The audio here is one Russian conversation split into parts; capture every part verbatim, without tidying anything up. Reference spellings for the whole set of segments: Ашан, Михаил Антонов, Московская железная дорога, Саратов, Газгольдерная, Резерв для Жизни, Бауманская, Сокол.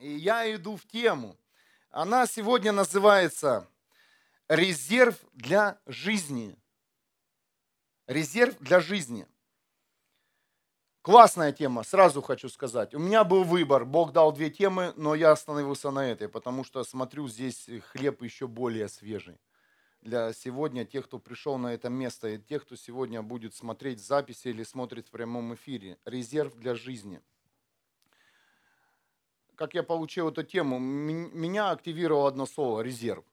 и я иду в тему. Она сегодня называется «Резерв для жизни». Резерв для жизни. Классная тема, сразу хочу сказать. У меня был выбор, Бог дал две темы, но я остановился на этой, потому что, смотрю, здесь хлеб еще более свежий. Для сегодня тех, кто пришел на это место, и тех, кто сегодня будет смотреть записи или смотрит в прямом эфире. Резерв для жизни. Как я получил эту тему, меня активировало одно слово – резерв.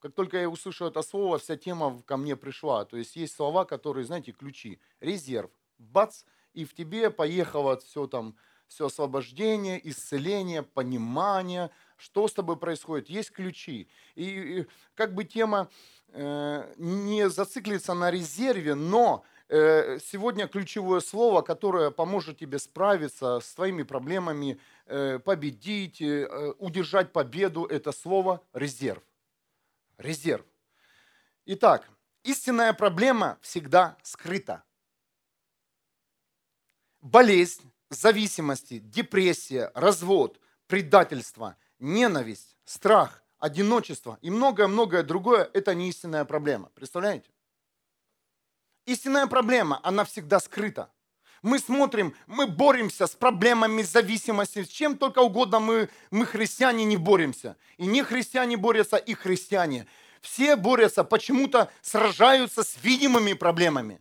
Как только я услышал это слово, вся тема ко мне пришла. То есть есть слова, которые, знаете, ключи. Резерв. Бац! И в тебе поехало все там, все освобождение, исцеление, понимание, что с тобой происходит. Есть ключи. И, и как бы тема э, не зациклится на резерве, но э, сегодня ключевое слово, которое поможет тебе справиться с твоими проблемами, э, победить, э, удержать победу, это слово резерв. Резерв. Итак, истинная проблема всегда скрыта. Болезнь, зависимости, депрессия, развод, предательство, ненависть, страх, одиночество и многое-многое другое – это не истинная проблема. Представляете? Истинная проблема, она всегда скрыта. Мы смотрим, мы боремся с проблемами, с зависимостью, с чем только угодно мы, мы христиане, не боремся. И не христиане борются, и христиане. Все борются, почему-то сражаются с видимыми проблемами.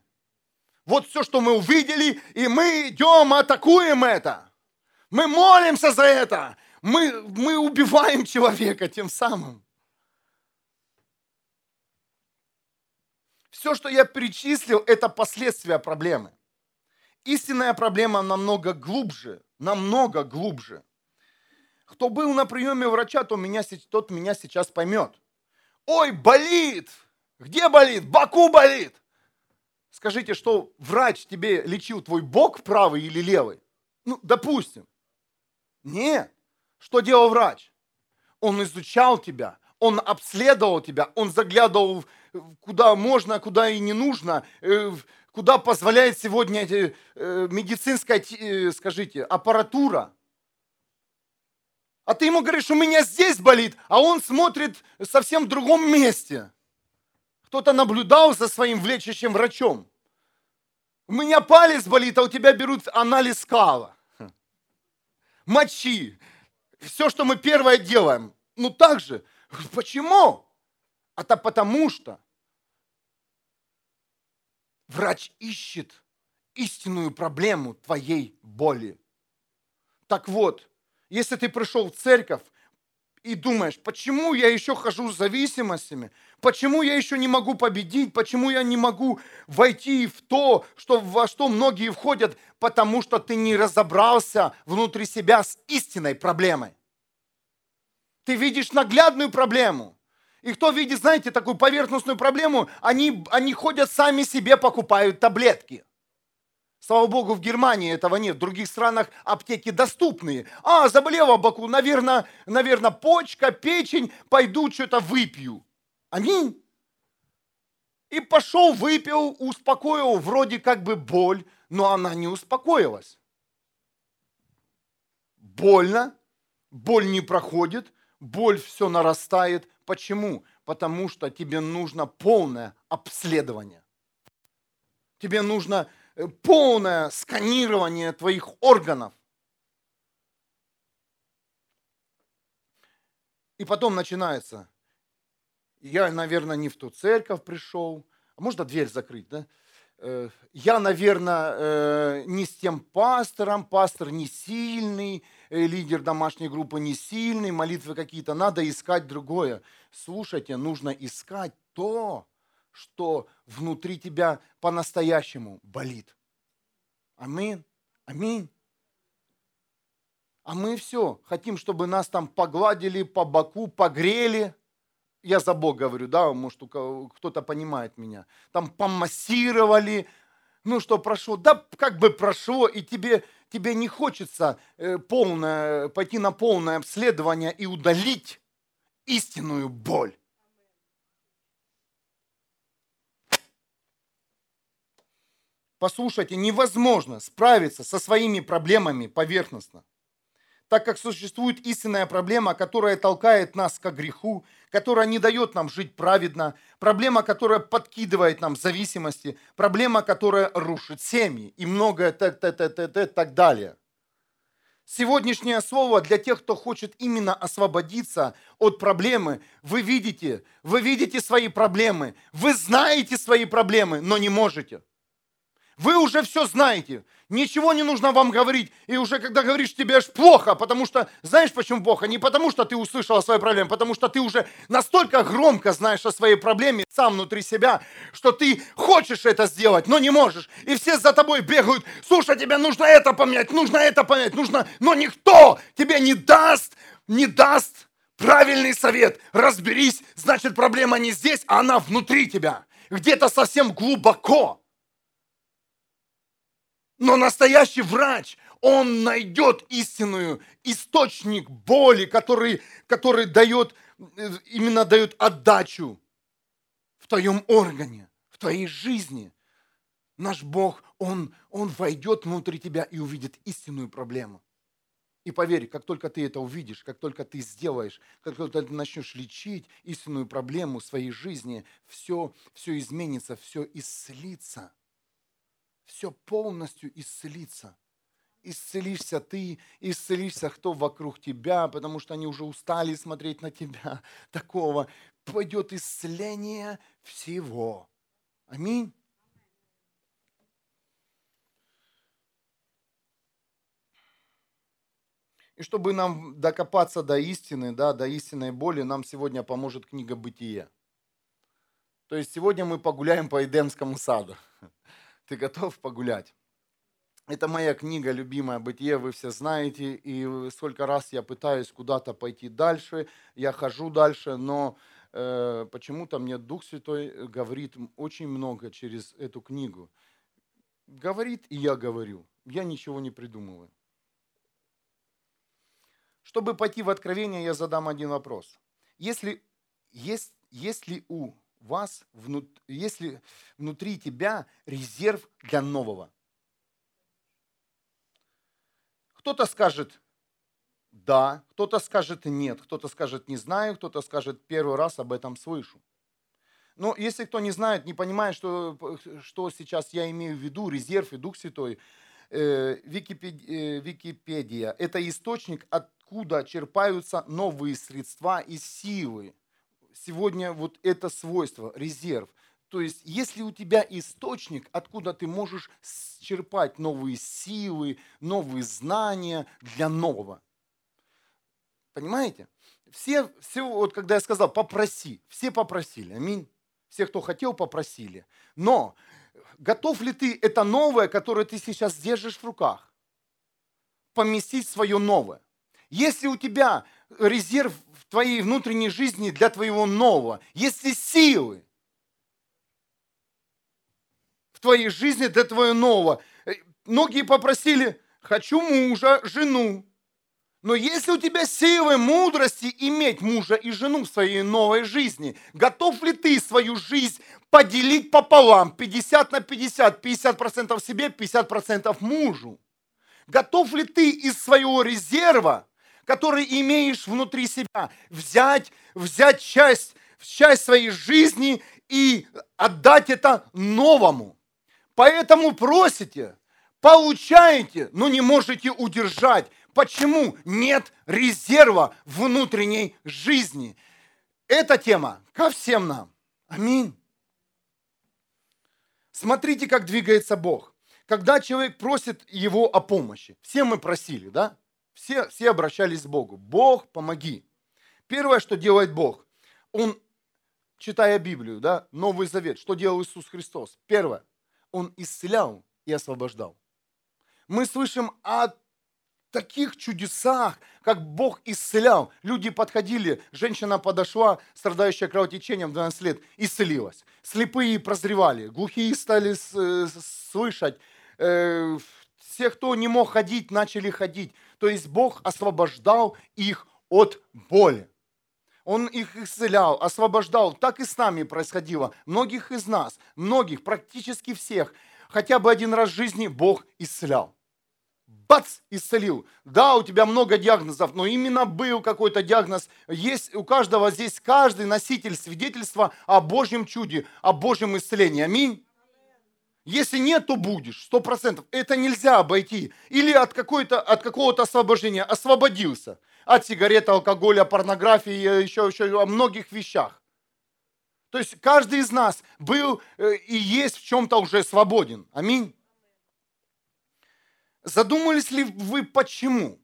Вот все, что мы увидели, и мы идем, атакуем это. Мы молимся за это. Мы, мы убиваем человека тем самым. Все, что я перечислил, это последствия проблемы. Истинная проблема намного глубже, намного глубже. Кто был на приеме врача, тот меня, тот меня сейчас поймет. Ой, болит! Где болит? Боку болит! Скажите, что врач тебе лечил твой бок правый или левый? Ну, допустим. Нет. Что делал врач? Он изучал тебя, он обследовал тебя, он заглядывал куда можно, куда и не нужно, куда позволяет сегодня медицинская, скажите, аппаратура. А ты ему говоришь, у меня здесь болит, а он смотрит совсем в другом месте. Кто-то наблюдал за своим лечащим врачом. У меня палец болит, а у тебя берут анализ кала. Мочи. Все, что мы первое делаем. Ну так же. Почему? А то потому что врач ищет истинную проблему твоей боли. Так вот, если ты пришел в церковь, и думаешь, почему я еще хожу с зависимостями? Почему я еще не могу победить? Почему я не могу войти в то, что, во что многие входят? Потому что ты не разобрался внутри себя с истинной проблемой. Ты видишь наглядную проблему. И кто видит, знаете, такую поверхностную проблему, они, они ходят сами себе, покупают таблетки. Слава Богу, в Германии этого нет, в других странах аптеки доступные. А, заболела боку, наверное, наверное, почка, печень, пойду что-то выпью. Аминь. И пошел, выпил, успокоил, вроде как бы боль, но она не успокоилась. Больно, боль не проходит, боль все нарастает. Почему? Потому что тебе нужно полное обследование. Тебе нужно... полное сканирование твоих органов. И потом начинается. Я, наверное, не в ту церковь пришел. Можно дверь закрыть, да? Я, наверное, не с тем пастором. Пастор не сильный. Лидер домашней группы не сильный. Молитвы какие-то. Надо искать другое. Слушайте, нужно искать то, что внутри тебя по-настоящему болит. Аминь. Аминь. А мы все хотим, чтобы нас там погладили по боку, погрели. Я за Бог говорю, да, может, кто-то понимает меня. Там помассировали. Ну что, прошло? Да как бы прошло, и тебе, тебе не хочется полное, пойти на полное обследование и удалить истинную боль. Послушайте, невозможно справиться со своими проблемами поверхностно. так как существует истинная проблема, которая толкает нас ко греху, которая не дает нам жить праведно, проблема, которая подкидывает нам зависимости, проблема, которая рушит семьи и многое так, так, так, так, так далее. Сегодняшнее слово для тех, кто хочет именно освободиться от проблемы. Вы видите, вы видите свои проблемы, вы знаете свои проблемы, но не можете. Вы уже все знаете, ничего не нужно вам говорить. И уже когда говоришь, тебе аж плохо, потому что, знаешь, почему плохо? Не потому что ты услышал о своей проблеме, потому что ты уже настолько громко знаешь о своей проблеме сам внутри себя, что ты хочешь это сделать, но не можешь. И все за тобой бегают, слушай, тебе нужно это поменять, нужно это поменять, нужно... Но никто тебе не даст, не даст правильный совет. Разберись, значит, проблема не здесь, а она внутри тебя, где-то совсем глубоко. Но настоящий врач, он найдет истинную источник боли, который, который дает, именно дает отдачу в твоем органе, в твоей жизни. Наш Бог, он, он войдет внутрь тебя и увидит истинную проблему. И поверь, как только ты это увидишь, как только ты сделаешь, как только ты начнешь лечить истинную проблему своей жизни, все, все изменится, все исцелится. Все полностью исцелится. Исцелишься ты, исцелишься кто вокруг тебя, потому что они уже устали смотреть на тебя такого. Пойдет исцеление всего. Аминь. И чтобы нам докопаться до истины, да, до истинной боли, нам сегодня поможет книга «Бытие». То есть сегодня мы погуляем по Эдемскому саду. Ты готов погулять? Это моя книга, любимая «Бытие», вы все знаете, и сколько раз я пытаюсь куда-то пойти дальше, я хожу дальше, но э, почему-то мне Дух Святой говорит очень много через эту книгу. Говорит, и я говорю, я ничего не придумываю. Чтобы пойти в откровение, я задам один вопрос. Если, есть, есть ли у... вас, если внутри тебя резерв для нового. Кто-то скажет «да», кто-то скажет «нет», кто-то скажет «не знаю», кто-то скажет «первый раз об этом слышу». Но если кто не знает, не понимает, что, что сейчас я имею в виду, резерв и Дух Святой, э, Википедия, э, Википедия – это источник, откуда черпаются новые средства и силы. Сегодня вот это свойство, резерв. То есть, если у тебя источник, откуда ты можешь черпать новые силы, новые знания для нового. Понимаете? Все, все, вот когда я сказал «попроси», все попросили, аминь. Все, кто хотел, попросили. Но готов ли ты это новое, которое ты сейчас держишь в руках, поместить свое новое? Если у тебя резерв в твоей внутренней жизни для твоего нового, если силы в твоей жизни для твоего нового, многие попросили, хочу мужа, жену. Но если у тебя силы мудрости иметь мужа и жену в своей новой жизни, готов ли ты свою жизнь поделить пополам, пятьдесят на пятьдесят, пятьдесят процентов себе, пятьдесят процентов мужу? Готов ли ты из своего резерва, который имеешь внутри себя, взять, взять часть, часть своей жизни и отдать это новому. Поэтому просите, получаете, но не можете удержать. Почему? Нет резерва внутренней жизни. Эта тема ко всем нам. Аминь. Смотрите, как двигается Бог. Когда человек просит его о помощи. Все мы просили, да? Все, все обращались к Богу. Бог, помоги. Первое, что делает Бог, Он, читая Библию, да, Новый Завет, что делал Иисус Христос? Первое, Он исцелял и освобождал. Мы слышим о таких чудесах, как Бог исцелял. Люди подходили, женщина подошла, страдающая кровотечением двенадцать лет, исцелилась. Слепые прозревали, глухие стали слышать, э- все, кто не мог ходить, начали ходить. То есть Бог освобождал их от боли. Он их исцелял, освобождал. Так и с нами происходило. Многих из нас, многих, практически всех, хотя бы один раз в жизни Бог исцелял. бац, исцелил. Да, у тебя много диагнозов, но именно был какой-то диагноз. Есть, у каждого здесь, каждый носитель свидетельства о Божьем чуде, о Божьем исцелении. Аминь. Если нет, то будешь, сто процентов. Это нельзя обойти. Или от, какой-то, от какого-то освобождения освободился. От сигарет, алкоголя, порнографии, еще, еще о многих вещах. То есть каждый из нас был и есть в чем-то уже свободен. Аминь. Задумались ли вы, почему?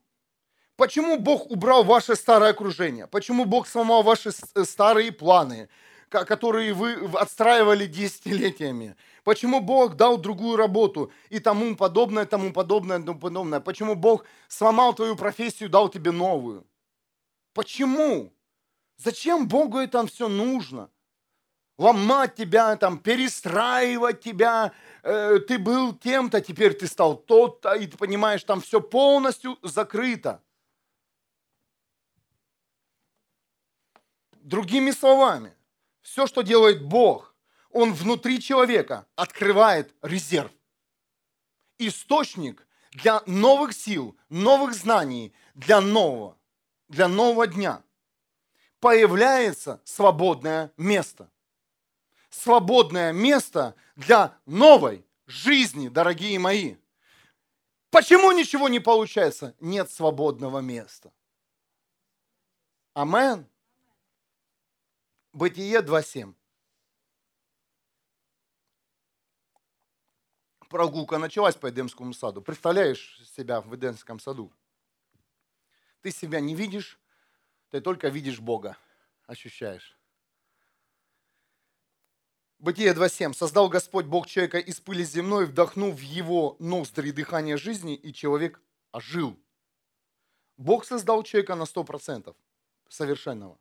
Почему Бог убрал ваше старое окружение? Почему Бог сломал ваши старые планы, которые вы отстраивали десятилетиями? Почему Бог дал другую работу и тому подобное, тому подобное, тому подобное? Почему Бог сломал твою профессию, дал тебе новую? Почему? Зачем Богу это все нужно? Ломать тебя, там, перестраивать тебя. Э, ты был тем-то, теперь ты стал тот-то, и ты понимаешь, там все полностью закрыто. Другими словами, все, что делает Бог, Он внутри человека открывает резерв. Источник для новых сил, новых знаний, для нового, для нового дня. Появляется свободное место. Свободное место для новой жизни, дорогие мои. Почему ничего не получается? Нет свободного места. Амен. Бытие два семь. Прогулка началась по Эдемскому саду. Представляешь себя в Эдемском саду? Ты себя не видишь, ты только видишь Бога, ощущаешь. Бытие два семь. «Создал Господь Бог человека из пыли земной, вдохнув в его ноздри дыхание жизни, и человек ожил». Бог создал человека на сто процентов совершенного.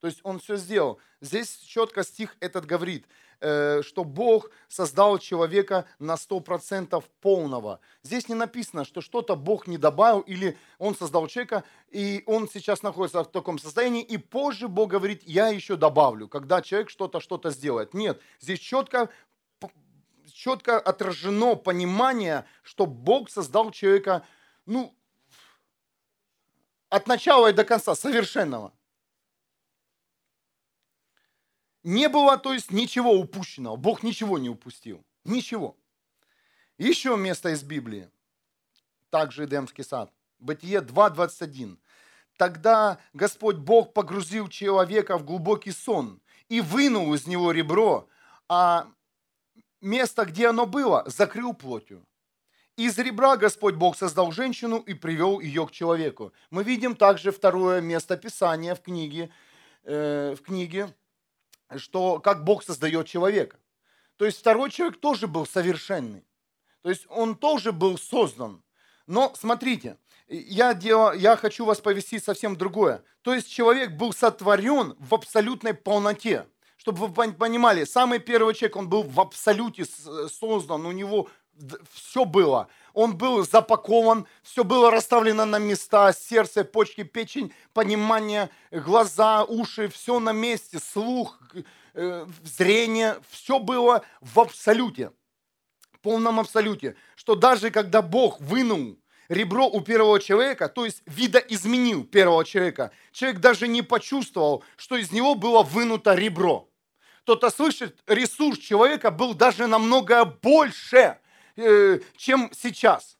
То есть он все сделал. Здесь четко стих этот говорит, что Бог создал человека на сто процентов полного. Здесь не написано, что что-то Бог не добавил, или он создал человека, и он сейчас находится в таком состоянии, и позже Бог говорит, я еще добавлю, когда человек что-то, что-то сделает. Нет, здесь четко, четко отражено понимание, что Бог создал человека, ну, от начала и до конца совершенного. Не было, то есть, ничего упущенного. Бог ничего не упустил. Ничего. Еще место из Библии. Также Эдемский сад. Бытие два двадцать один. «Тогда Господь Бог погрузил человека в глубокий сон и вынул из него ребро, а место, где оно было, закрыл плотью. Из ребра Господь Бог создал женщину и привел ее к человеку». Мы видим также второе место Писания в книге, э, в книге что как Бог создает человека. То есть второй человек тоже был совершенный. То есть он тоже был создан. Но смотрите, я, делал, я хочу вас повести совсем другое. То есть человек был сотворен в абсолютной полноте. Чтобы вы понимали, самый первый человек, он был в абсолюте создан, у него все было. Он был запакован, все было расставлено на места, сердце, почки, печень, понимание, глаза, уши, все на месте, слух, зрение, все было в абсолюте, в полном абсолюте, что даже когда Бог вынул ребро у первого человека, то есть видоизменил первого человека, человек даже не почувствовал, что из него было вынуто ребро. Кто-то слышит, ресурс человека был даже намного больше, чем сейчас.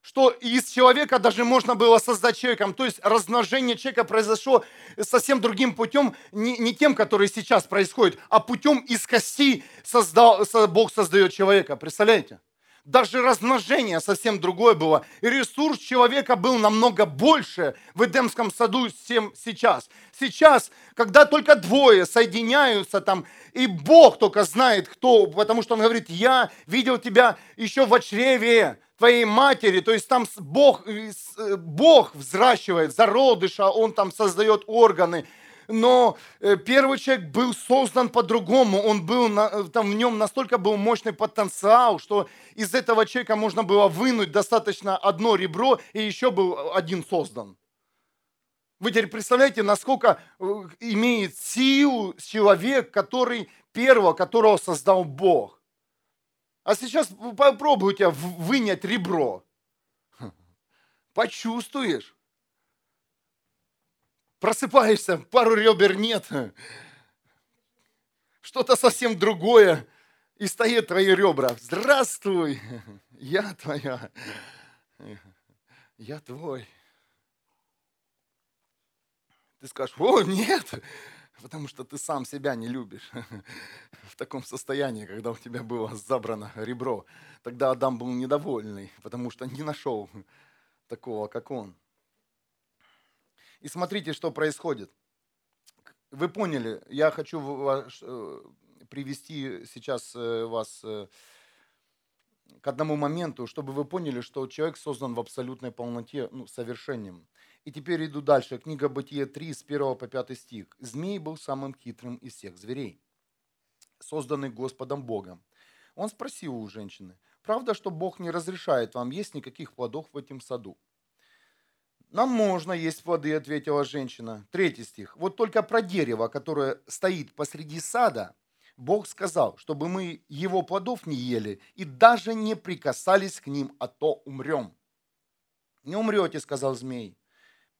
Что из человека даже можно было создать человеком. То есть размножение человека произошло совсем другим путем, не, не тем, который сейчас происходит, а путем из кости создал, Бог создает человека. Представляете? Даже размножение совсем другое было. И ресурс человека был намного больше в Эдемском саду, чем сейчас. Сейчас, когда только двое соединяются там, и Бог только знает, кто, потому что Он говорит, я видел тебя еще в чреве твоей матери. То есть там Бог, Бог взращивает зародыша, Он там создает органы. Но первый человек был создан по-другому, он был, там в нем настолько был мощный потенциал, что из этого человека можно было вынуть достаточно одно ребро, и еще был один создан. Вы теперь представляете, насколько имеет силу человек, который первого, которого создал Бог. А сейчас попробуйте вынять ребро. почувствуешь. Просыпаешься, пару ребер нет, что-то совсем другое, и стоят твои ребра. Здравствуй, я твоя, я твой. Ты скажешь: о, нет, потому что ты сам себя не любишь. В таком состоянии, когда у тебя было забрано ребро, тогда Адам был недовольный, потому что не нашел такого, как он. И смотрите, что происходит. Вы поняли, я хочу вас, привести сейчас вас к одному моменту, чтобы вы поняли, что человек создан в абсолютной полноте, ну, совершенным. И теперь иду дальше. Книга Бытия три, с первого по пятый стих. «Змей был самым хитрым из всех зверей, созданный Господом Богом. Он спросил у женщины: правда, что Бог не разрешает вам есть никаких плодов в этом саду?» «Нам можно есть плоды», — ответила женщина. Третий стих. «Вот только про дерево, которое стоит посреди сада, Бог сказал, чтобы мы его плодов не ели и даже не прикасались к ним, а то умрем». «Не умрете», — сказал змей.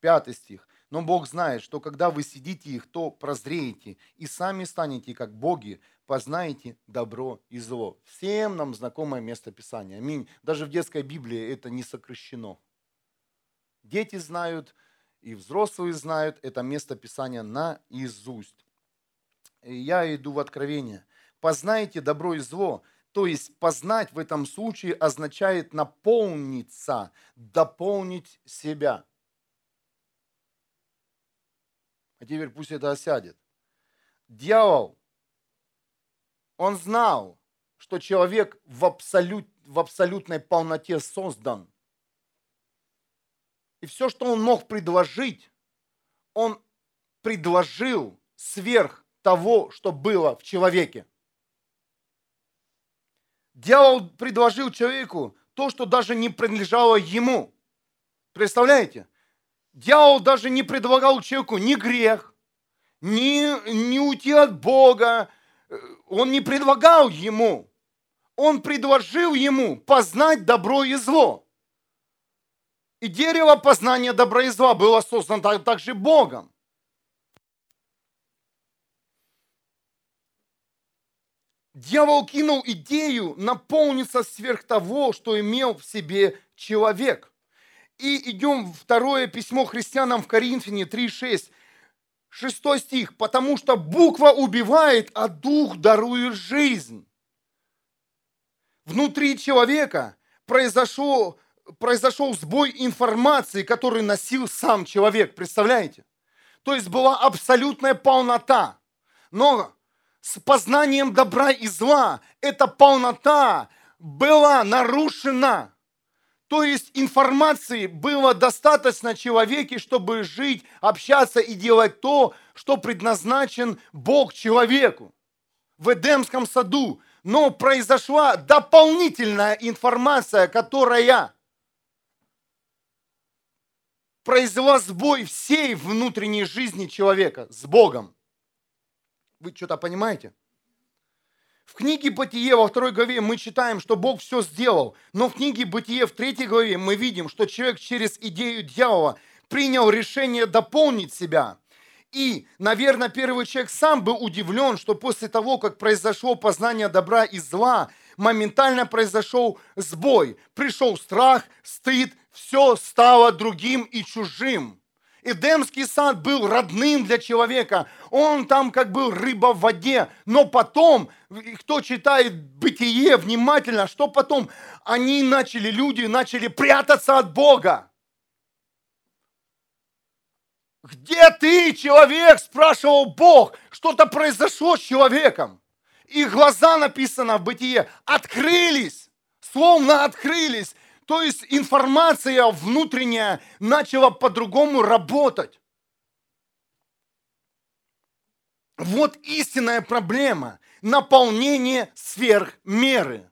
Пятый стих. «Но Бог знает, что когда вы съедите их, то прозреете и сами станете как боги, познаете добро и зло». Всем нам знакомое место Писания. Аминь. Даже в детской Библии это не сокращено. Дети знают, и взрослые знают это место Писания наизусть. И я иду в Откровение. «Познайте добро и зло», то есть познать в этом случае означает наполниться, дополнить себя. А теперь пусть это осядет. Дьявол, он знал, что человек в, абсолют, в абсолютной полноте создан. И все, что он мог предложить, он предложил сверх того, что было в человеке. Дьявол предложил человеку то, что даже не принадлежало ему. Представляете? Дьявол даже не предлагал человеку ни грех, ни, ни уйти от Бога. Он не предлагал ему. Он предложил ему познать добро и зло. И дерево познания добра и зла было создано также Богом. Дьявол кинул идею наполниться сверх того, что имел в себе человек. И идем в второе письмо христианам в Коринфяне три шесть. Шестой стих. «Потому что буква убивает, а дух дарует жизнь». Внутри человека произошло... произошел сбой информации, который носил сам человек, представляете? То есть была абсолютная полнота, но с познанием добра и зла эта полнота была нарушена. То есть информации было достаточно человеке, чтобы жить, общаться и делать то, что предназначен Бог человеку в Эдемском саду. Но произошла дополнительная информация, которая произвела сбой всей внутренней жизни человека с Богом. Вы что-то понимаете? В книге Бытие во второй главе мы читаем, что Бог все сделал, но в книге Бытие в третьей главе мы видим, что человек через идею дьявола принял решение дополнить себя. И, наверное, первый человек сам был удивлен, что после того, как произошло познание добра и зла, моментально произошел сбой. Пришел страх, стыд, все стало другим и чужим. Эдемский сад был родным для человека. Он там как был рыба в воде. Но потом, кто читает Бытие внимательно, что потом? Они начали, люди начали прятаться от Бога. «Где ты, человек?» — спрашивал Бог. Что-то произошло с человеком. Их глаза, написано в Бытие, открылись, словно открылись. То есть информация внутренняя начала по-другому работать. Вот истинная проблема – наполнение сверх меры.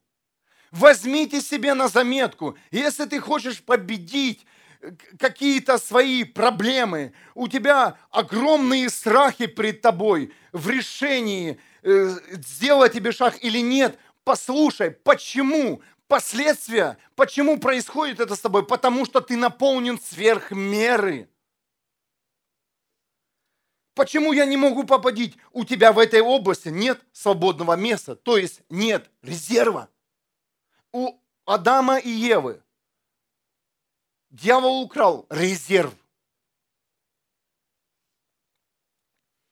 Возьмите себе на заметку, если ты хочешь победить какие-то свои проблемы, у тебя огромные страхи перед тобой в решении, сделать тебе шаг или нет, послушай, почему последствия. Почему происходит это с тобой? Потому что ты наполнен сверх меры. Почему я не могу попадить? У тебя в этой области нет свободного места, то есть нет резерва. У Адама и Евы дьявол украл резерв.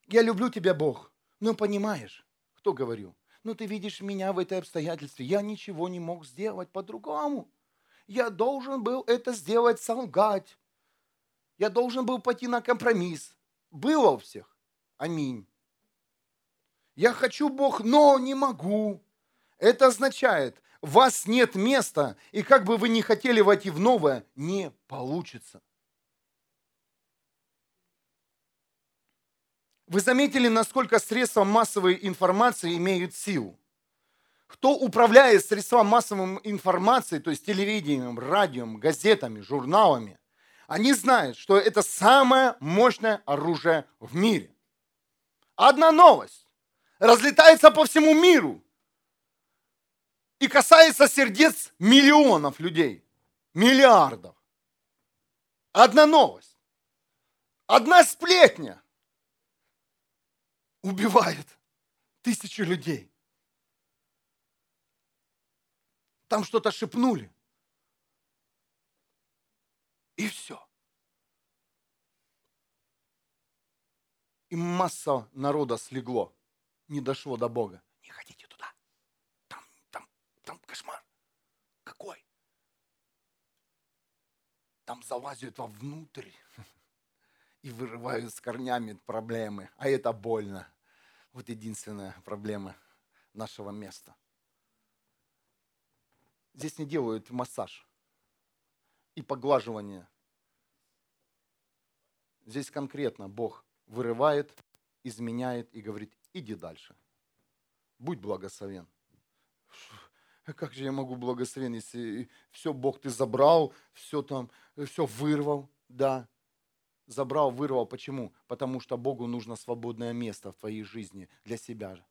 Я люблю тебя, Бог, но понимаешь, кто говорил? Ну ты видишь меня в этой обстоятельстве, я ничего не мог сделать по-другому. Я должен был это сделать, солгать. Я должен был пойти на компромисс. Было у всех. Аминь. Я хочу, Бог, но не могу. Это означает, у вас нет места, и как бы вы ни хотели войти в новое, не получится. Вы заметили, насколько средства массовой информации имеют силу? Кто управляет средствами массовой информации, то есть телевидением, радиом, газетами, журналами, они знают, что это самое мощное оружие в мире. Одна новость разлетается по всему миру и касается сердец миллионов людей, миллиардов. Одна новость, одна сплетня убивает тысячу людей. Там что-то шепнули. И все. И масса народа слегло, не дошло до Бога. Не ходите туда. Там, там, там кошмар. Какой? Там залазят вовнутрь и вырывают с корнями проблемы. А это больно. Вот единственная проблема нашего места. Здесь не делают массаж и поглаживание. Здесь конкретно Бог вырывает, изменяет и говорит, иди дальше. Будь благословен. Как же я могу благословен, если все, Бог, ты забрал, все там, все вырвал. Да, забрал, вырвал. Почему? Потому что Богу нужно свободное место в твоей жизни для себя же.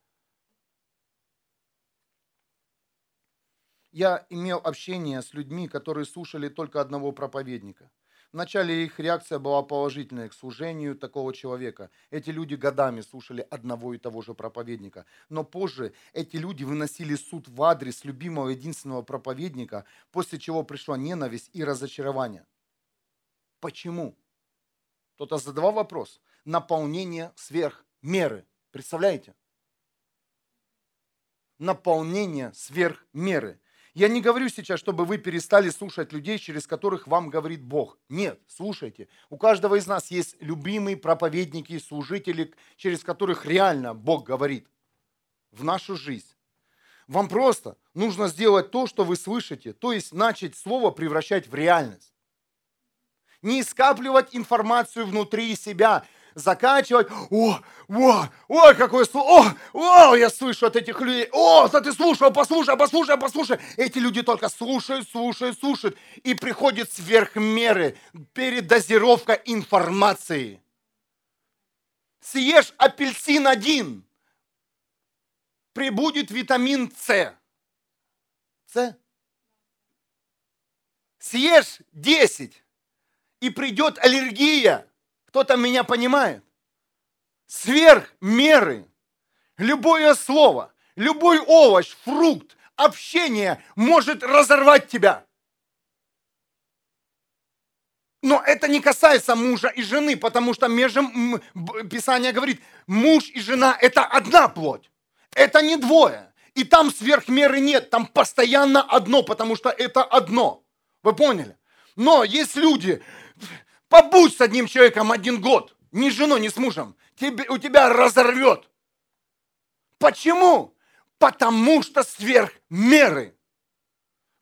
Я имел общение с людьми, которые слушали только одного проповедника. Вначале их реакция была положительная к служению такого человека. Эти люди годами слушали одного и того же проповедника. Но позже эти люди выносили суд в адрес любимого единственного проповедника, после чего пришла ненависть и разочарование. Почему? Кто-то задавал вопрос. Наполнение сверх меры. Представляете? Наполнение сверх меры. Я не говорю сейчас, чтобы вы перестали слушать людей, через которых вам говорит Бог. Нет, слушайте. У каждого из нас есть любимые проповедники, служители, через которых реально Бог говорит в нашу жизнь. Вам просто нужно сделать то, что вы слышите, то есть начать слово превращать в реальность. Не скапливать информацию внутри себя, закачивать. О, о, о, какое слово! О, о, я слышу от этих людей. О, да ты слушал, послушай, послушай, послушай. Эти люди только слушают, слушают, слушают. И приходит сверх меры, передозировка информации. Съешь апельсин один, прибудет витамин С. С? Съешь десять, и придет аллергия. Кто-то меня понимает? Сверх меры. Любое слово, любой овощ, фрукт, общение может разорвать тебя. Но это не касается мужа и жены, потому что между, Писание говорит, муж и жена – это одна плоть, это не двое. И там сверх меры нет, там постоянно одно, потому что это одно. Вы поняли? Но есть люди... Побудь с одним человеком один год, ни с женой, ни с мужем, тебе, у тебя разорвет. Почему? Потому что сверх меры.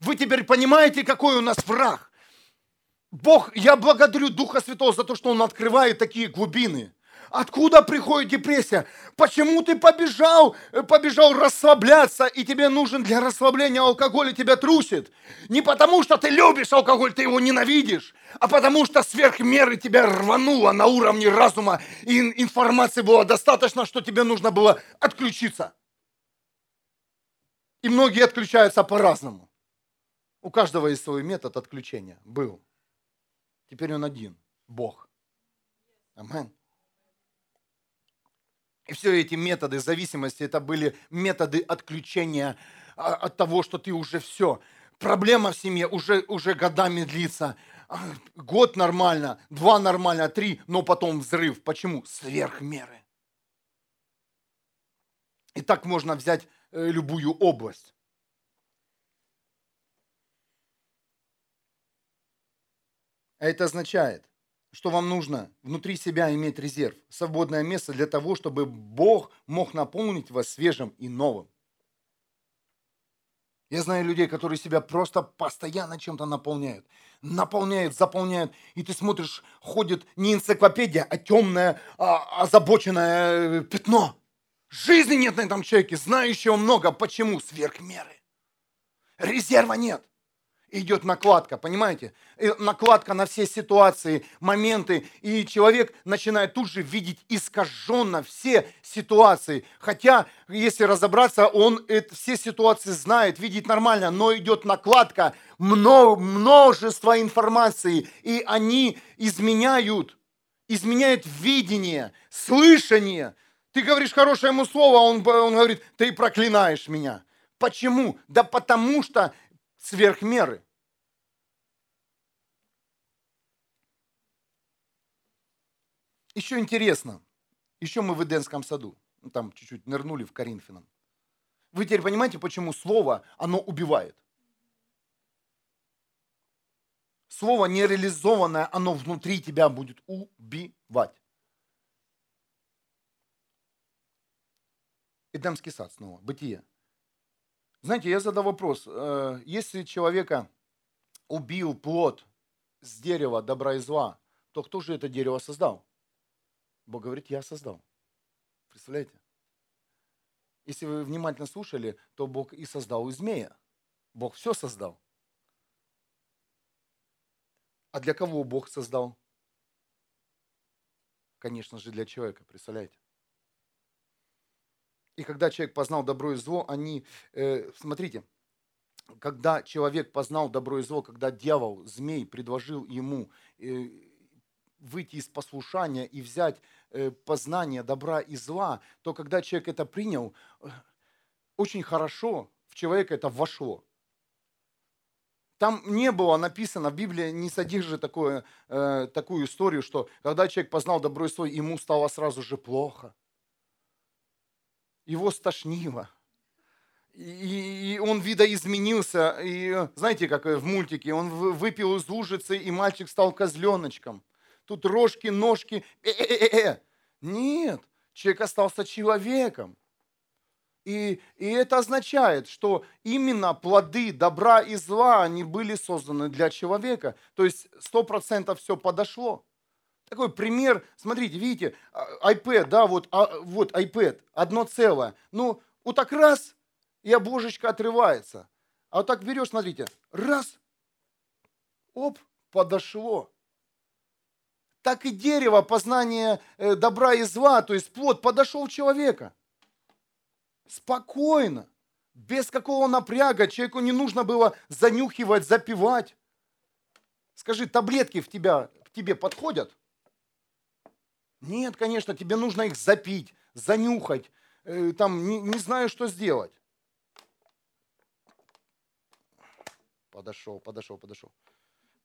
Вы теперь понимаете, какой у нас враг? Бог, я благодарю Духа Святого за то, что Он открывает такие глубины. Откуда приходит депрессия? Почему ты побежал, побежал расслабляться, и тебе нужен для расслабления алкоголь, и тебя трусит? Не потому, что ты любишь алкоголь, ты его ненавидишь, а потому, что сверх меры тебя рвануло на уровне разума, и информации было достаточно, что тебе нужно было отключиться. И многие отключаются по-разному. У каждого есть свой метод отключения. Был. Теперь он один. Бог. Аминь. И все эти методы зависимости, это были методы отключения от того, что ты уже все. Проблема в семье уже, уже годами длится. Год нормально, два нормально, три, но потом взрыв. Почему? Сверх меры. И так можно взять любую область. А это означает, что вам нужно внутри себя иметь резерв, свободное место для того, чтобы Бог мог наполнить вас свежим и новым. Я знаю людей, которые себя просто постоянно чем-то наполняют. Наполняют, заполняют. И ты смотришь, ходит не энциклопедия, а темное, а, озабоченное пятно. Жизни нет на этом человеке, знающего много. Почему? Сверх меры. Резерва нет. Идет накладка, понимаете? Накладка на все ситуации, моменты. И человек начинает тут же видеть искаженно все ситуации. Хотя, если разобраться, он все ситуации знает, видит нормально, но идет накладка, множество информации. И они изменяют, изменяют видение, слышание. Ты говоришь хорошее ему слово, он, он говорит, ты проклинаешь меня. Почему? Да потому что... сверх меры. Еще интересно, еще мы в Эдемском саду, там чуть-чуть нырнули в Коринфянам. Вы теперь понимаете, почему слово, оно убивает? Слово нереализованное, оно внутри тебя будет убивать. Эдемский сад снова, Бытие. Знаете, я задал вопрос, если человека убил плод с дерева добра и зла, то кто же это дерево создал? Бог говорит, я создал. Представляете? Если вы внимательно слушали, то Бог и создал и змея. Бог все создал. А для кого Бог создал? Конечно же, для человека, представляете? И когда человек познал добро и зло, они, э, смотрите, когда человек познал добро и зло, когда дьявол, змей предложил ему э, выйти из послушания и взять э, познание добра и зла, то когда человек это принял, очень хорошо в человека это вошло. Там не было написано, Библия не содержит такое, э, такую историю, что когда человек познал добро и зло, ему стало сразу же плохо. Его стошнило, и, и он видоизменился, и знаете, как в мультике, он выпил из лужицы, и мальчик стал козленочком. Тут рожки, ножки, э-э-э-э. Нет, человек остался человеком. И, и это означает, что именно плоды добра и зла, они были созданы для человека, то есть сто процентов все подошло. Такой пример, смотрите, видите, iPad, да, вот, а, вот iPad, одно целое. Ну, вот так раз, и обложечка отрывается. А вот так берешь, смотрите, раз, оп, подошло. Так и дерево, познание добра и зла, то есть плод, подошел человека. Спокойно, без какого напряга, человеку не нужно было занюхивать, запивать. Скажи, таблетки в тебя, к тебе подходят? Нет, конечно, тебе нужно их запить, занюхать, э, там не, не знаю, что сделать. Подошел, подошел, подошел.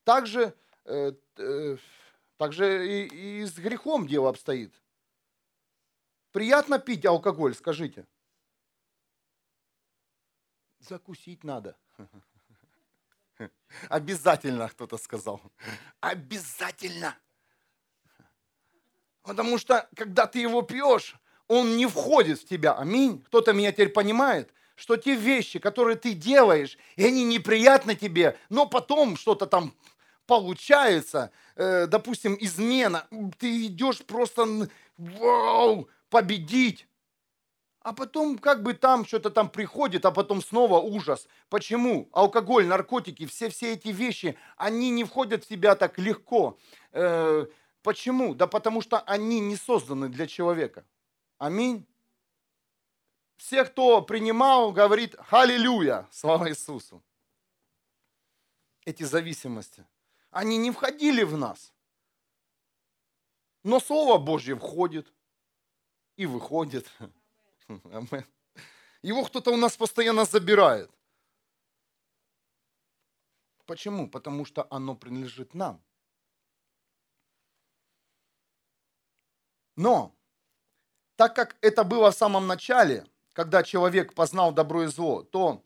Так же, э, э, так же и, и с грехом дело обстоит. Приятно пить алкоголь, скажите? Закусить надо. Обязательно, кто-то сказал. Обязательно. Потому что, когда ты его пьешь, он не входит в тебя. Аминь. Кто-то меня теперь понимает, что те вещи, которые ты делаешь, и они неприятны тебе, но потом что-то там получается, э, допустим, измена. Ты идешь просто вау, победить. А потом как бы там что-то там приходит, а потом снова ужас. Почему? Алкоголь, наркотики, все-все эти вещи, они не входят в тебя так легко. Э, Почему? Да потому что они не созданы для человека. Аминь. Все, кто принимал, говорит «Аллилуйя», слава Иисусу. эти зависимости, они не входили в нас. Но Слово Божье входит и выходит. Его кто-то у нас постоянно забирает. Почему? Потому что оно принадлежит нам. Но, так как это было в самом начале, когда человек познал добро и зло, то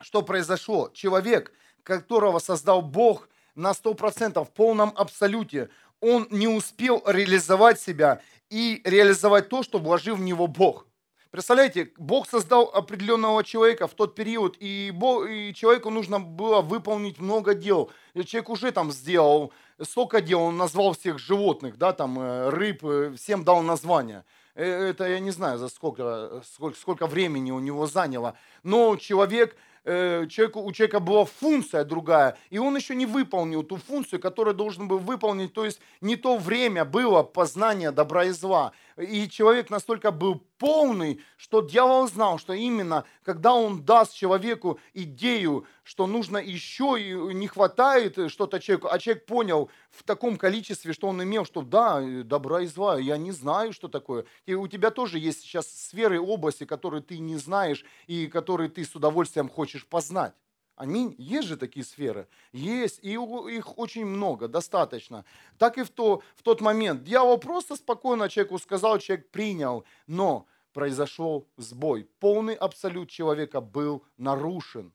что произошло? Человек, которого создал Бог на сто процентов в полном абсолюте, он не успел реализовать себя и реализовать то, что вложил в него Бог. Представляете, Бог создал определенного человека в тот период, и, Бог, и человеку нужно было выполнить много дел. И человек уже там сделал столько дел, он назвал всех животных, да, там, рыб, всем дал названия. Это я не знаю, за сколько, сколько, сколько времени у него заняло. Но человек, человеку, у человека была функция другая, и он еще не выполнил ту функцию, которую должен был выполнить. То есть не то время было познания добра и зла. И человек настолько был полный, что дьявол знал, что именно когда он даст человеку идею, что нужно еще и не хватает что-то человеку, а человек понял в таком количестве, что он имел, что да, добра и зла, я не знаю, что такое. И у тебя тоже есть сейчас сферы и области, которые ты не знаешь и которые ты с удовольствием хочешь познать. Аминь. Есть же такие сферы. Есть, и их очень много, достаточно. Так и в, то, в тот момент. Дьявол просто спокойно человеку сказал, человек принял, но произошел сбой. Полный абсолют человека был нарушен.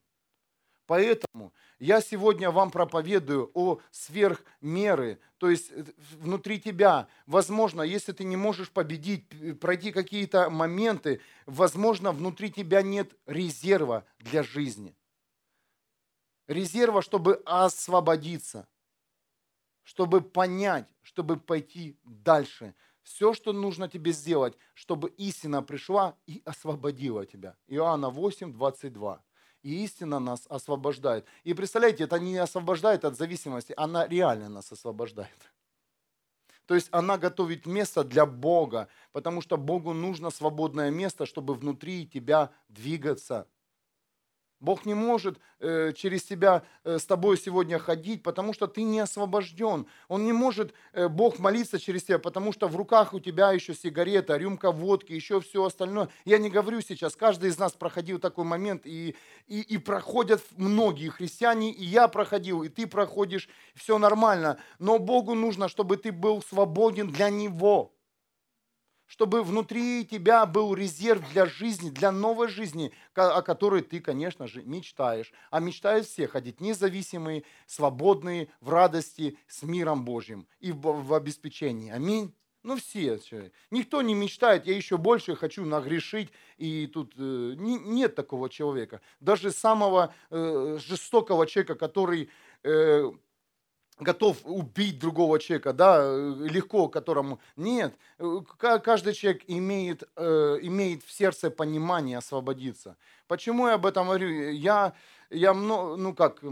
Поэтому я сегодня вам проповедую о сверхмеры. То есть внутри тебя, возможно, если ты не можешь победить, пройти какие-то моменты, возможно, внутри тебя нет резерва для жизни. Резерва, чтобы освободиться, чтобы понять, чтобы пойти дальше. Все, что нужно тебе сделать, чтобы истина пришла и освободила тебя. Иоанна восемь, двадцать два. И истина нас освобождает. И представляете, это не освобождает от зависимости, она реально нас освобождает. То есть она готовит место для Бога, потому что Богу нужно свободное место, чтобы внутри тебя двигаться. Бог не может э, через тебя э, с тобой сегодня ходить, потому что ты не освобожден. Он не может, э, Бог, молиться через тебя, потому что в руках у тебя еще сигарета, рюмка водки, еще все остальное. Я не говорю сейчас, каждый из нас проходил такой момент, и, и, и проходят многие христиане, и я проходил, и ты проходишь, все нормально. Но Богу нужно, чтобы ты был свободен для Него. Чтобы внутри тебя был резерв для жизни, для новой жизни, о которой ты, конечно же, мечтаешь. А мечтают все ходить независимые, свободные, в радости, с миром Божьим и в обеспечении. Аминь. Ну все. Никто не мечтает, я еще больше хочу нагрешить. И тут э, не, нет такого человека. Даже самого э, жестокого человека, который... Э, готов убить другого человека, да, легко которому... Нет, каждый человек имеет, э, имеет в сердце понимание освободиться. Почему я об этом говорю? Я, я много, ну как,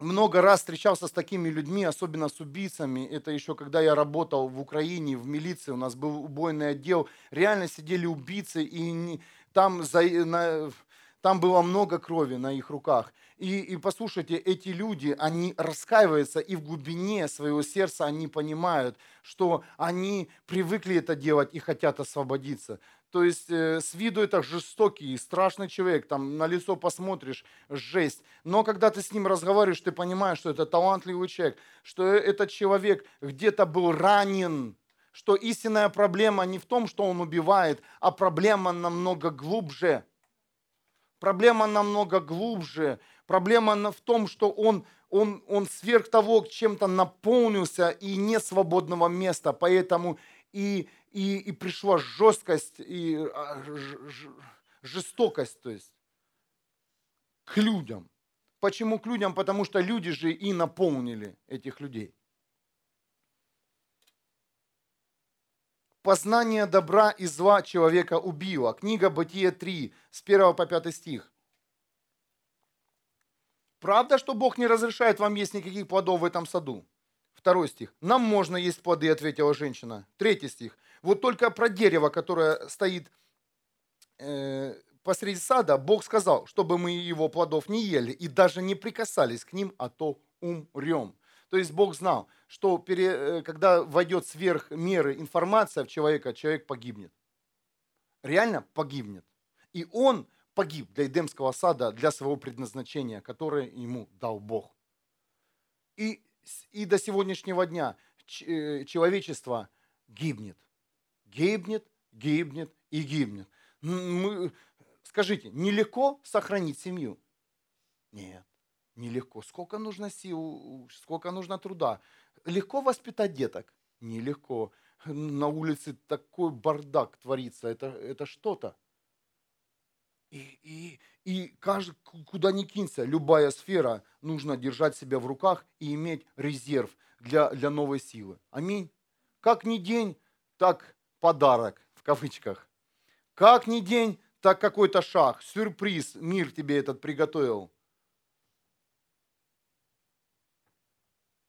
много раз встречался с такими людьми, особенно с убийцами. Это еще когда я работал в Украине, в милиции, у нас был убойный отдел. Реально сидели убийцы, и там... За, на, Там было много крови на их руках. И, и послушайте, эти люди, они раскаиваются, и в глубине своего сердца они понимают, что они привыкли это делать и хотят освободиться. То есть э, с виду это жестокий и страшный человек, там на лицо посмотришь, жесть. Но когда ты с ним разговариваешь, ты понимаешь, что это талантливый человек, что этот человек где-то был ранен, что истинная проблема не в том, что он убивает, а проблема намного глубже. Проблема намного глубже. Проблема в том, что он, он, он сверх того чем-то наполнился и не свободного места. Поэтому и, и, и пришла жесткость и жестокость, то есть, к людям. Почему к людям? Потому что люди же и наполнили этих людей. Познание добра и зла человека убило. Книга Бытие три, с первого по пятый стих. Правда, что Бог не разрешает вам есть никаких плодов в этом саду? Второй стих. Нам можно есть плоды, ответила женщина. Третий стих. Вот только про дерево, которое стоит э, посреди сада Бог сказал, чтобы мы его плодов не ели и даже не прикасались к ним, а то умрем. То есть Бог знал, что пере, когда войдет сверх меры информация в человека, человек погибнет. Реально погибнет. И он погиб для Эдемского сада, для своего предназначения, которое ему дал Бог. И, и до сегодняшнего дня человечество гибнет. Гибнет, гибнет и гибнет. Мы, скажите, нелегко сохранить семью? Нет. Нелегко. Сколько нужно сил, сколько нужно труда. Легко воспитать деток? Нелегко. На улице такой бардак творится. Это, это что-то. И, и, и каждый, куда ни кинься, любая сфера, нужно держать себя в руках и иметь резерв для, для новой силы. Аминь. Как ни день, так подарок, в кавычках. Как ни день, так какой-то шаг. Сюрприз мир тебе этот приготовил.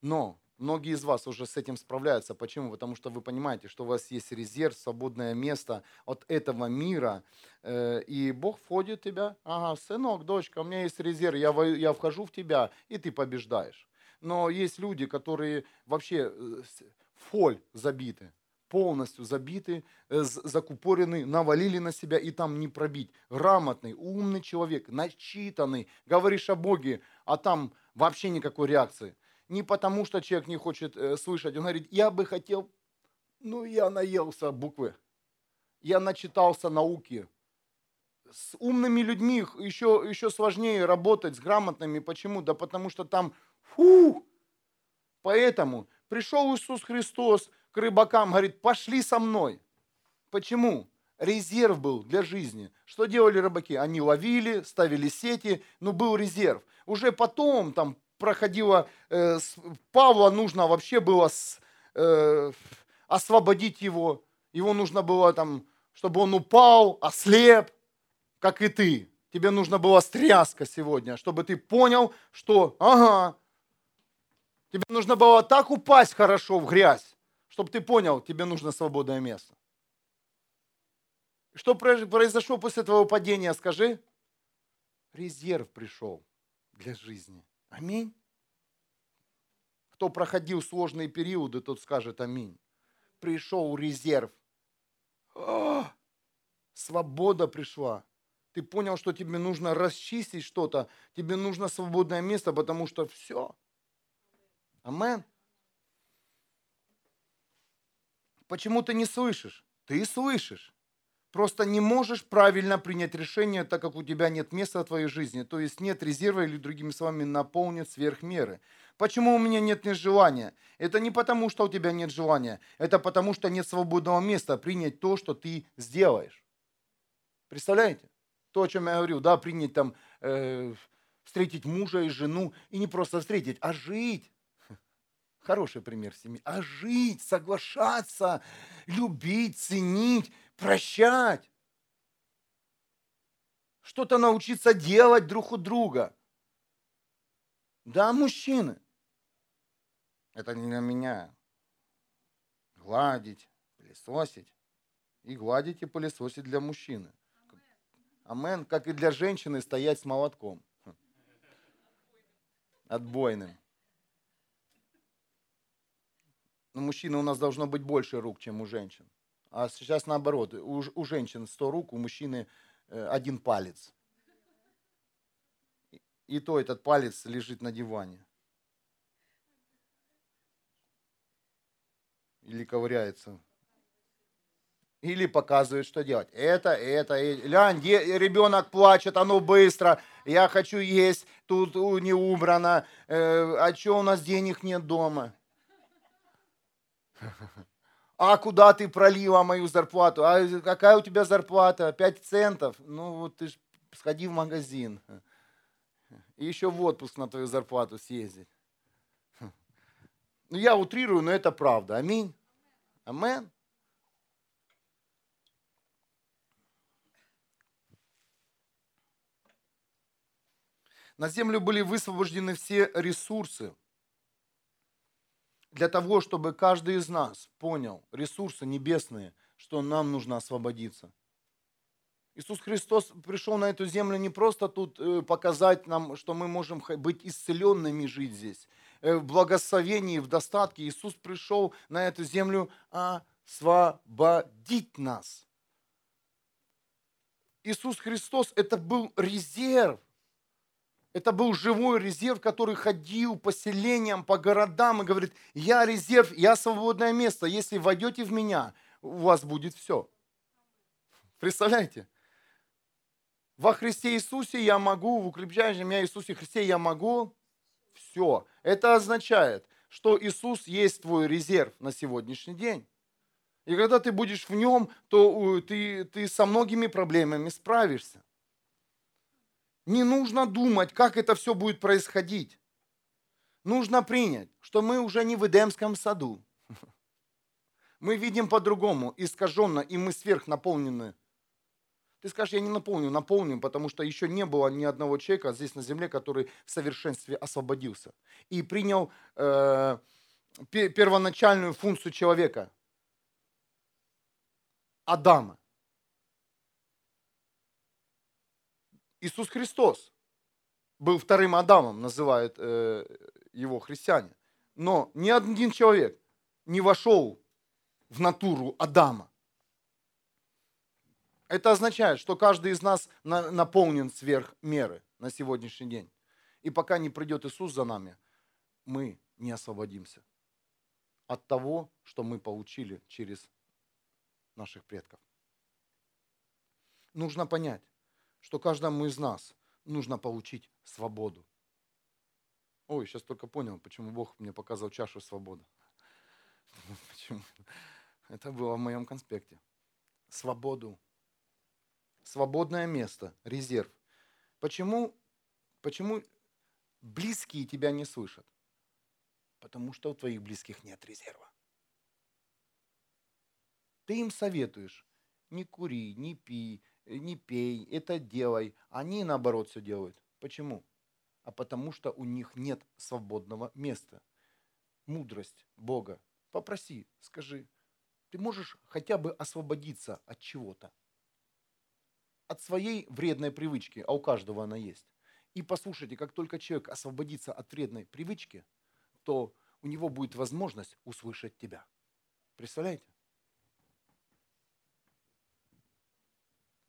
Но многие из вас уже с этим справляются. Почему? Потому что вы понимаете, что у вас есть резерв, свободное место от этого мира. И Бог входит в тебя. Ага, сынок, дочка, у меня есть резерв, я, я вхожу в тебя, и ты побеждаешь. Но есть люди, которые вообще фоль забиты, полностью забиты, закупорены, навалили на себя, и там не пробить. Грамотный, умный человек, начитанный, говоришь о Боге, а там вообще никакой реакции. Не потому, что человек не хочет э, слышать. Он говорит, я бы хотел, ну я наелся буквы. Я начитался науки. С умными людьми еще, еще сложнее работать, с грамотными. Почему? Да потому что там, фу! Поэтому пришел Иисус Христос к рыбакам, говорит, пошли со мной. Почему? Резерв был для жизни. Что делали рыбаки? Они ловили, ставили сети, но был резерв. Уже потом там, проходила, э, Павла нужно вообще было с, э, освободить его. Его нужно было, там, чтобы он упал, ослеп, как и ты. Тебе нужна была стряска сегодня, чтобы ты понял, что ага, тебе нужно было так упасть хорошо в грязь, чтобы ты понял, тебе нужно свободное место. Что произошло после твоего падения, скажи? Резерв пришел для жизни. Аминь. Кто проходил сложные периоды, тот скажет аминь. Пришел резерв. О, свобода пришла. Ты понял, что тебе нужно расчистить что-то. Тебе нужно свободное место, потому что все. Аминь. Почему ты не слышишь? Ты слышишь. Просто не можешь правильно принять решение, так как у тебя нет места в твоей жизни. То есть нет резерва или, другими словами, наполнит сверх меры. Почему у меня нет желания? Это не потому, что у тебя нет желания. Это потому, что нет свободного места принять то, что ты сделаешь. Представляете? То, о чем я говорю, да, принять там, э, встретить мужа и жену. И не просто встретить, а жить. Хороший пример семьи. А жить, соглашаться, любить, ценить. Прощать. Что-то научиться делать друг у друга. Да, мужчины. Это не на меня. Гладить, пылесосить. И гладить, и пылесосить для мужчины. Амен, как и для женщины, стоять с молотком. Отбойным. Но мужчины у нас должно быть больше рук, чем у женщин. А сейчас наоборот, у, у женщин сто рук, у мужчины э, один палец. И, и то этот палец лежит на диване. Или ковыряется. Или показывает, что делать. Это, это, это. Лянь, е, ребенок плачет, а ну быстро. Я хочу есть, тут у, не убрано. Э, а что у нас денег нет дома? А куда ты пролила мою зарплату? А какая у тебя зарплата? пять центов? Ну, вот ты ж сходи в магазин. И еще в отпуск на твою зарплату съездить. Ну, я утрирую, но это правда. Аминь. Амен. На землю были высвобождены все ресурсы. Для того, чтобы каждый из нас понял ресурсы небесные, что нам нужно освободиться. Иисус Христос пришел на эту землю не просто тут показать нам, что мы можем быть исцеленными, жить здесь, в благословении, в достатке. Иисус пришел на эту землю освободить нас. Иисус Христос – это был резерв. Это был живой резерв, который ходил по селениям, по городам и говорит: я резерв, я свободное место. Если войдете в меня, у вас будет все. Представляете? Во Христе Иисусе я могу, в укрепляющем меня Иисусе Христе я могу все. Это означает, что Иисус есть твой резерв на сегодняшний день. И когда ты будешь в нем, то ты, ты со многими проблемами справишься. Не нужно думать, как это все будет происходить. Нужно принять, что мы уже не в Эдемском саду. Мы видим по-другому, искаженно, и мы сверхнаполнены. Ты скажешь: я не наполню, наполню, потому что еще не было ни одного человека здесь на земле, который в совершенстве освободился и принял э, первоначальную функцию человека – Адама. Иисус Христос был вторым Адамом, называют э, его христиане. Но ни один человек не вошел в натуру Адама. Это означает, что каждый из нас на, наполнен сверх меры на сегодняшний день. И пока не придет Иисус за нами, мы не освободимся от того, что мы получили через наших предков. Нужно понять, что каждому из нас нужно получить свободу. Ой, сейчас только понял, почему Бог мне показал чашу свободы. Почему? Это было в моем конспекте. Свободу. Свободное место, резерв. Почему, почему близкие тебя не слышат? Потому что у твоих близких нет резерва. Ты им советуешь: не кури, не пей, не пей, это делай. Они наоборот все делают. Почему? А потому что у них нет свободного места. Мудрость Бога. Попроси, скажи: ты можешь хотя бы освободиться от чего-то? От своей вредной привычки, а у каждого она есть. И послушайте, как только человек освободится от вредной привычки, то у него будет возможность услышать тебя. Представляете?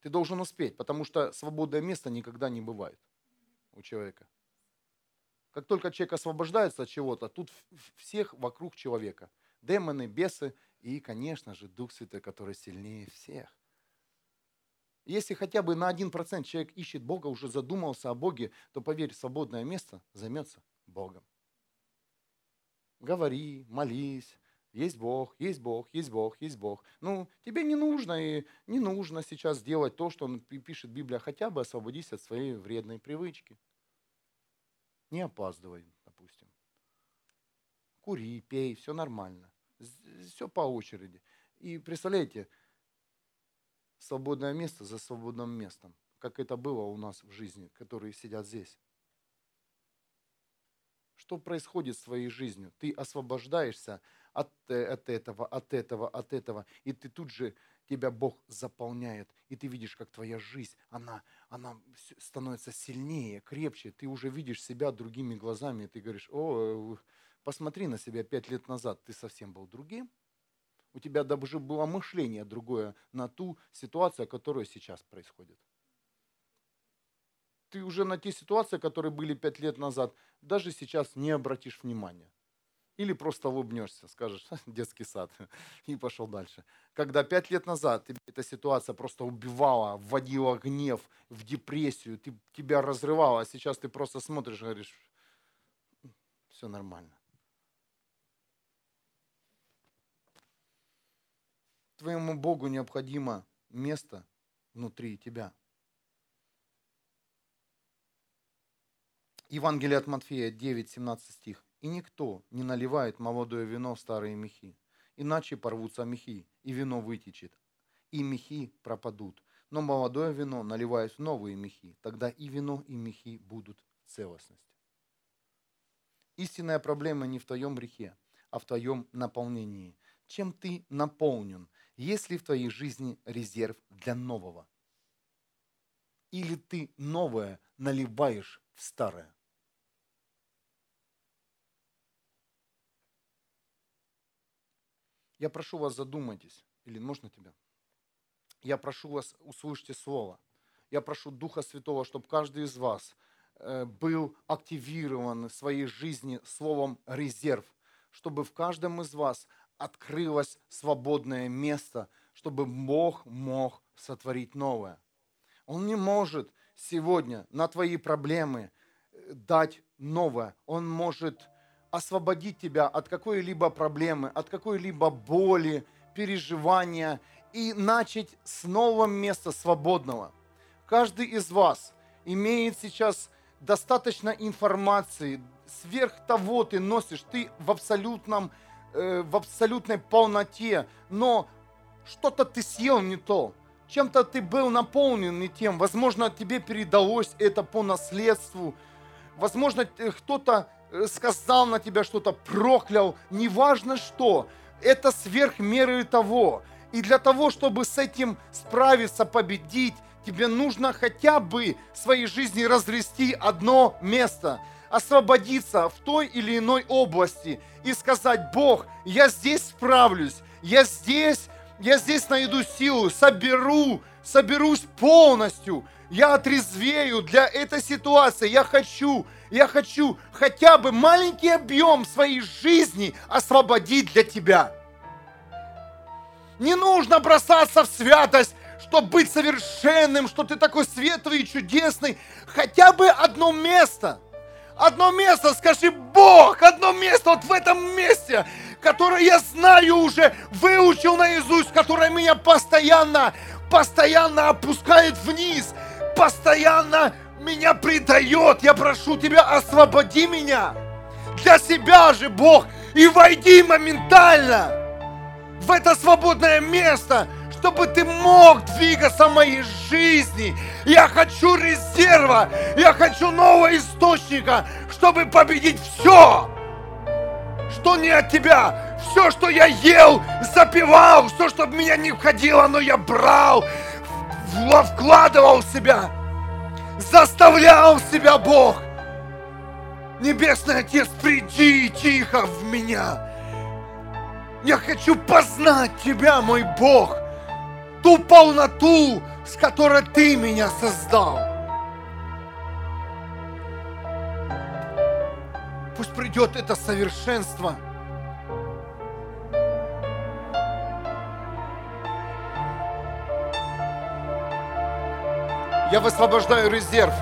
Ты должен успеть, потому что свободное место никогда не бывает у человека. Как только человек освобождается от чего-то, тут всех вокруг человека. Демоны, бесы и, конечно же, Дух Святой, который сильнее всех. Если хотя бы на один процент человек ищет Бога, уже задумался о Боге, то, поверь, свободное место займется Богом. Говори, молись. Есть Бог, есть Бог, есть Бог, есть Бог. Ну, тебе не нужно и не нужно сейчас делать то, что пишет Библия. Хотя бы освободись от своей вредной привычки. Не опаздывай, допустим. Кури, пей, все нормально. Все по очереди. И представляете, свободное место за свободным местом. Как это было у нас в жизни, которые сидят здесь. Что происходит с твоей жизнью? Ты освобождаешься от, от этого, от этого, от этого. И ты тут же, тебя Бог заполняет. И ты видишь, как твоя жизнь, она, она становится сильнее, крепче. Ты уже видишь себя другими глазами. И ты говоришь: о, посмотри на себя пять лет назад. Ты совсем был другим. У тебя даже было мышление другое на ту ситуацию, которая сейчас происходит. Ты уже на те ситуации, которые были пять лет назад, даже сейчас не обратишь внимания. Или просто улыбнешься, скажешь: детский сад, и пошел дальше. Когда пять лет назад тебе эта ситуация просто убивала, вводила гнев, в депрессию, ты, тебя разрывала, а сейчас ты просто смотришь и говоришь: все нормально. Твоему Богу необходимо место внутри тебя. Евангелие от Матфея девять семнадцать стих. «И никто не наливает молодое вино в старые мехи, иначе порвутся мехи, и вино вытечет, и мехи пропадут. Но молодое вино наливают в новые мехи, тогда и вино, и мехи будут в целостности». Истинная проблема не в твоем грехе, а в твоем наполнении. Чем ты наполнен? Есть ли в твоей жизни резерв для нового? или ты новое наливаешь в старое? Я прошу вас, задумайтесь. Или можно тебя? Я прошу вас, услышьте слово. Я прошу Духа Святого, чтобы каждый из вас был активирован в своей жизни словом «резерв», чтобы в каждом из вас открылось свободное место, чтобы Бог мог сотворить новое. Он не может сегодня на твои проблемы дать новое. Он может освободить тебя от какой-либо проблемы, от какой-либо боли, переживания и начать с нового места свободного. Каждый из вас имеет сейчас достаточно информации, сверх того ты носишь, ты в, абсолютном, э, в абсолютной полноте, но что-то ты съел не то, чем-то ты был наполнен не тем, возможно, тебе передалось это по наследству, возможно, кто-то сказал на тебя что-то, проклял, неважно что, это сверх меры того. И для того, чтобы с этим справиться, победить, тебе нужно хотя бы в своей жизни разрести одно место, освободиться в той или иной области и сказать: Бог, я здесь справлюсь, я здесь, я здесь найду силу, соберу, соберусь полностью, я отрезвею для этой ситуации, я хочу, я хочу хотя бы маленький объем своей жизни освободить для тебя. Не нужно бросаться в святость, чтобы быть совершенным, что ты такой светлый и чудесный. Хотя бы одно место. Одно место, скажи: Бог, одно место, вот в этом месте, которое я знаю уже, выучил наизусть, которое меня постоянно, постоянно опускает вниз, постоянно меня предает. Я прошу тебя, освободи меня для себя же, Бог, и войди моментально в это свободное место, чтобы ты мог двигаться в моей жизни. Я хочу резерва, я хочу нового источника, чтобы победить все, что не от тебя. Все, что я ел, запивал, все, что в меня не входило, но я брал, вкладывал в себя, заставлял себя, Бог. Небесный Отец, приди тихо в меня. Я хочу познать Тебя, мой Бог, ту полноту, с которой Ты меня создал. Пусть придет это совершенство. Я высвобождаю резерв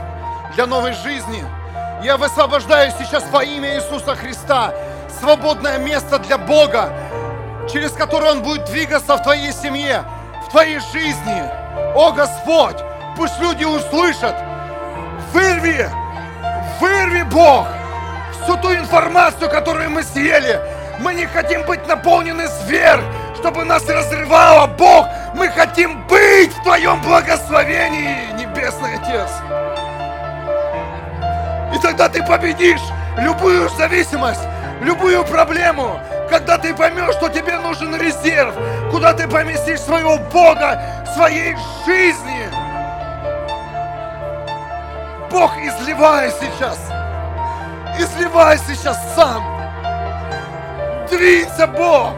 для новой жизни. Я высвобождаю сейчас во имя Иисуса Христа свободное место для Бога, через который Он будет двигаться в твоей семье, в твоей жизни. О, Господь, пусть люди услышат. Вырви, вырви, Бог, всю ту информацию, которую мы съели. Мы не хотим быть наполнены сверх, чтобы нас разрывало, Бог. Мы хотим быть в Твоем благословении, Небесный Отец. И тогда ты победишь любую зависимость, любую проблему, когда ты поймешь, что тебе нужен резерв, куда ты поместишь своего Бога, своей жизни. Бог, изливай сейчас, изливай сейчас сам. Двинься, Бог.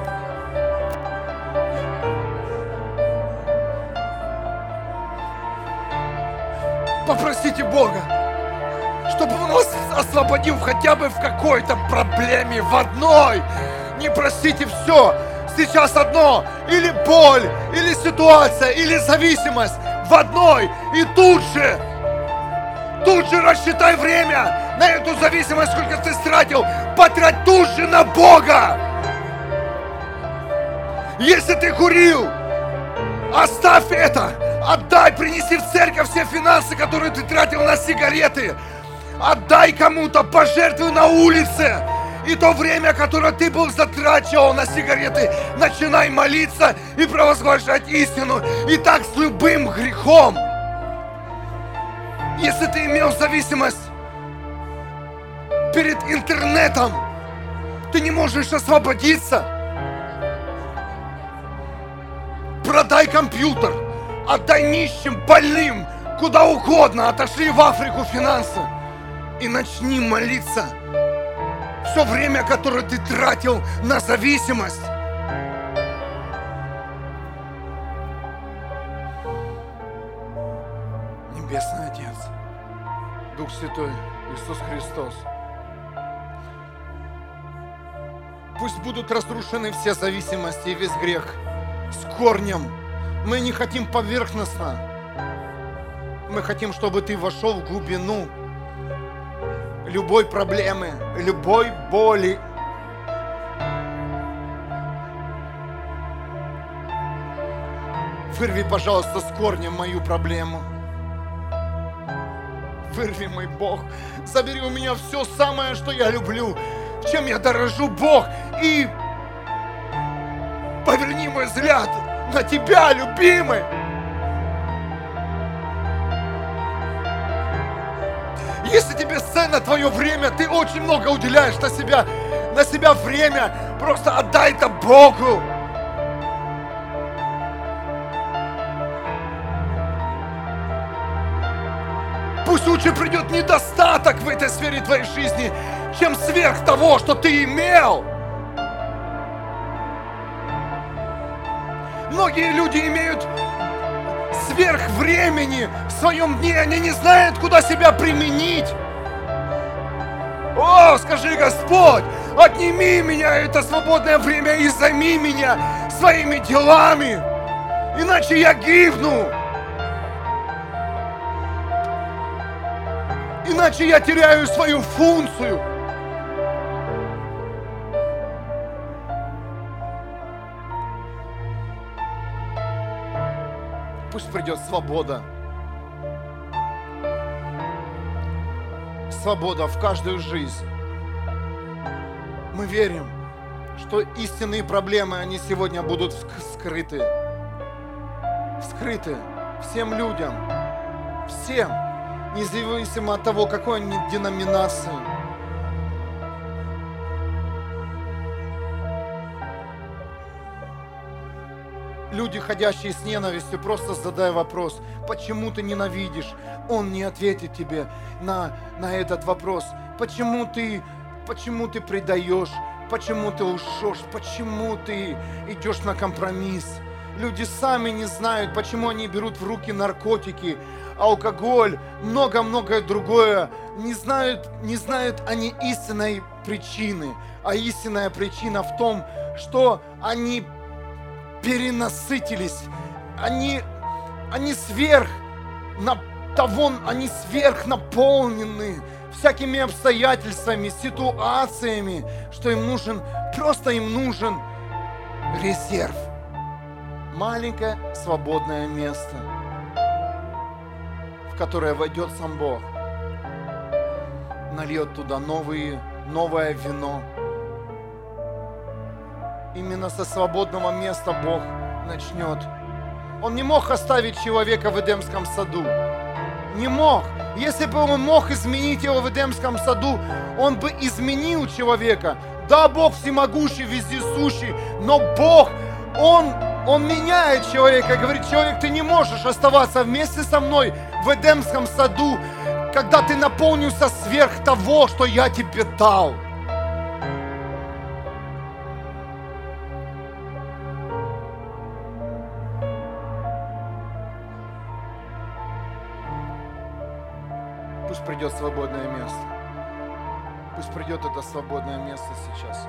Попросите Бога, чтобы Он вас освободил хотя бы в какой-то проблеме, в одной. Не просите все, сейчас одно, или боль, или ситуация, или зависимость в одной, и тут же, тут же рассчитай время на эту зависимость, сколько ты стратил, потрать тут же на Бога. Если ты курил, оставь это, отдай, принеси в церковь все финансы, которые ты тратил на сигареты, отдай кому-то, пожертвуй на улице. И то время, которое ты был затрачивал на сигареты, начинай молиться и провозглашать истину. И так с любым грехом. Если ты имел зависимость перед интернетом, ты не можешь освободиться. Продай компьютер, отдай нищим, больным, куда угодно, отошли в Африку финансы. И начни молиться. Все время, которое ты тратил на зависимость. Небесный Отец, Дух Святой, Иисус Христос, пусть будут разрушены все зависимости и весь грех с корнем. Мы не хотим поверхностно. Мы хотим, чтобы ты вошел в глубину любой проблемы, любой боли. Вырви, пожалуйста, с корнем мою проблему. Вырви, мой Бог. Забери у меня все самое, что я люблю, чем я дорожу, Бог. И поверни мой взгляд на Тебя, любимый. Если тебе ценно твое время, ты очень много уделяешь на себя, на себя время, просто отдай это Богу. Пусть лучше придет недостаток в этой сфере твоей жизни, чем сверх того, что ты имел. Многие люди имеют сверх времени в своем дне, они не знают, куда себя применить. О, скажи, Господь, отними меня это свободное время и займи меня своими делами, иначе я гибну, иначе я теряю свою функцию. Пусть придет свобода. Свобода в каждую жизнь. Мы верим, что истинные проблемы, они сегодня будут вскрыты. Вскрыты всем людям. Всем. Независимо от того, какой они деноминации. Люди, ходящие с ненавистью, просто задай вопрос, почему ты ненавидишь? Он не ответит тебе на, на этот вопрос. Почему ты, почему ты предаешь? Почему ты лжешь? Почему ты идешь на компромисс? Люди сами не знают, почему они берут в руки наркотики, алкоголь, много-многое другое. Не знают, не знают они истинной причины. А истинная причина в том, что они перенасытились. Они, они сверх на того, они сверх наполнены всякими обстоятельствами, ситуациями, что им нужен, просто им нужен резерв. Маленькое свободное место, в которое войдет сам Бог, нальет туда новые, новое вино. Именно со свободного места Бог начнет. Он не мог оставить человека в Эдемском саду. Не мог. Если бы он мог изменить его в Эдемском саду, он бы изменил человека. Да, Бог всемогущий, вездесущий, но Бог, Он, он меняет человека. Говорит, человек, ты не можешь оставаться вместе со мной в Эдемском саду, когда ты наполнился сверх того, что я тебе дал. Пусть придет свободное место. Пусть придет это свободное место сейчас.